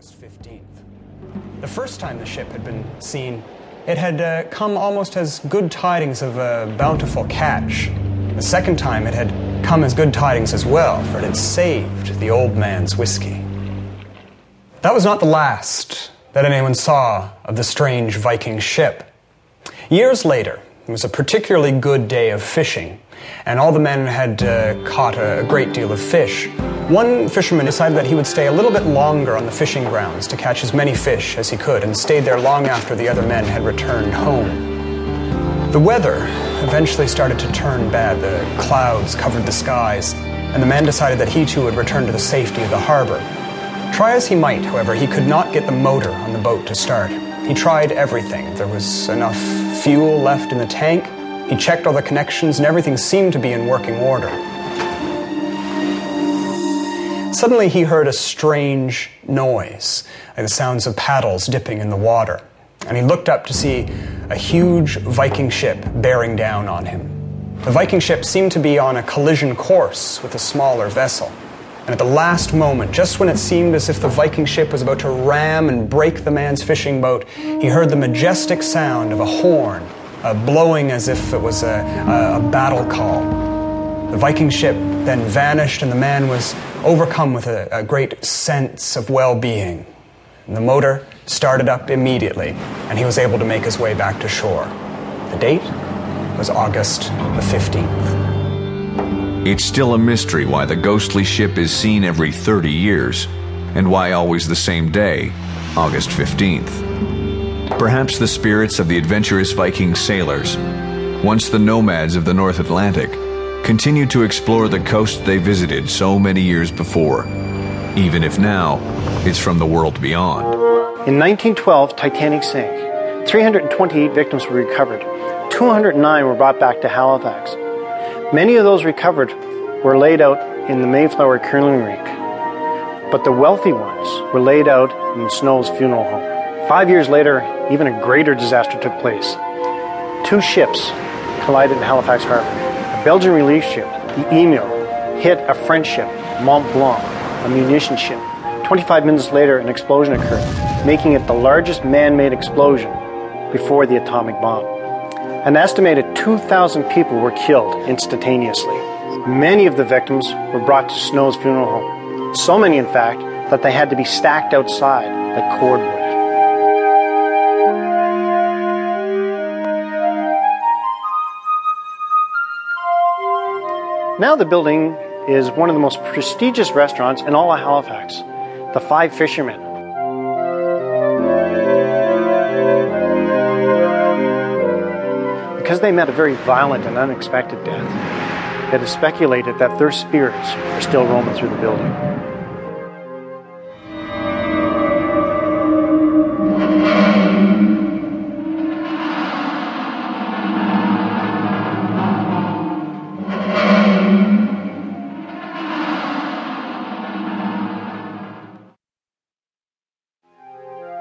August 15th. The first time the ship had been seen, it had come almost as good tidings of a bountiful catch. The second time it had come as good tidings as well, for it had saved the old man's whiskey. That was not the last that anyone saw of the strange Viking ship. Years later, it was a particularly good day of fishing, and all the men had caught a great deal of fish. One fisherman decided that he would stay a little bit longer on the fishing grounds to catch as many fish as he could, and stayed there long after the other men had returned home. The weather eventually started to turn bad. The clouds covered the skies, and the man decided that he too would return to the safety of the harbor. Try as he might, however, he could not get the motor on the boat to start. He tried everything. There was enough fuel left in the tank. He checked all the connections, and everything seemed to be in working order. Suddenly he heard a strange noise, like the sounds of paddles dipping in the water, and he looked up to see a huge Viking ship bearing down on him. The Viking ship seemed to be on a collision course with a smaller vessel. And at the last moment, just when it seemed as if the Viking ship was about to ram and break the man's fishing boat, he heard the majestic sound of a horn, blowing as if it was a battle call. The Viking ship then vanished, and the man was overcome with a great sense of well-being. And the motor started up immediately, and he was able to make his way back to shore. The date was August the 15th. It's still a mystery why the ghostly ship is seen every 30 years, and why always the same day, August 15th. Perhaps the spirits of the adventurous Viking sailors, once the nomads of the North Atlantic, continue to explore the coast they visited so many years before, even if now it's from the world beyond. In 1912, Titanic sank. 328 victims were recovered. 209 were brought back to Halifax. Many of those recovered were laid out in the Mayflower curling rink, but the wealthy ones were laid out in Snow's funeral home. 5 years later, even a greater disaster took place. Two ships collided in Halifax harbor. A Belgian relief ship, the Emile, hit a French ship, Mont Blanc, a munition ship. 25 minutes later, an explosion occurred, making it the largest man-made explosion before the atomic bomb. An estimated 2,000 people were killed instantaneously. Many of the victims were brought to Snow's funeral home. So many, in fact, that they had to be stacked outside like cordwood. Now the building is one of the most prestigious restaurants in all of Halifax, the Five Fishermen. Because they met a very violent and unexpected death, it is speculated that their spirits are still roaming through the building.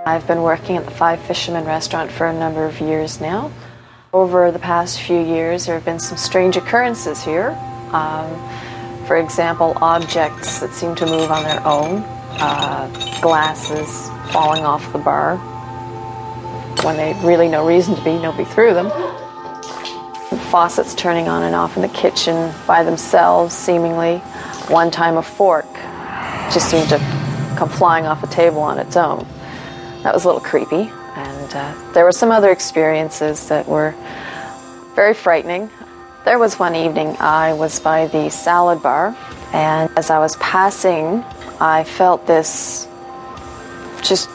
I've been working at the Five Fishermen restaurant for a number of years now. Over the past few years, there have been some strange occurrences here. For example, objects that seem to move on their own, glasses falling off the bar when they really no reason to be, nobody threw them. Faucets turning on and off in the kitchen by themselves, seemingly. One time a fork just seemed to come flying off a table on its own. That was a little creepy. And there were some other experiences that were very frightening. There was one evening I was by the salad bar, and as I was passing, I felt this just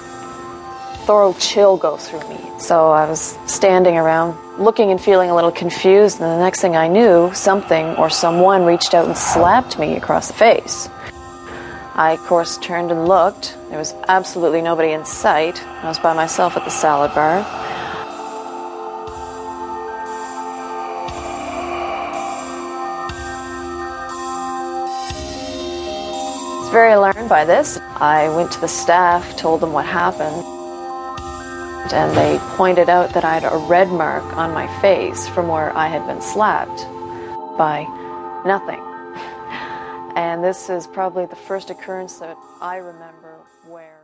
thorough chill go through me. So I was standing around, looking and feeling a little confused, and the next thing I knew, something or someone reached out and slapped me across the face. I, of course, turned and looked. There was absolutely nobody in sight. I was by myself at the salad bar. I was very alarmed by this. I went to the staff, told them what happened, and they pointed out that I had a red mark on my face from where I had been slapped by nothing. And this is probably the first occurrence that I remember where...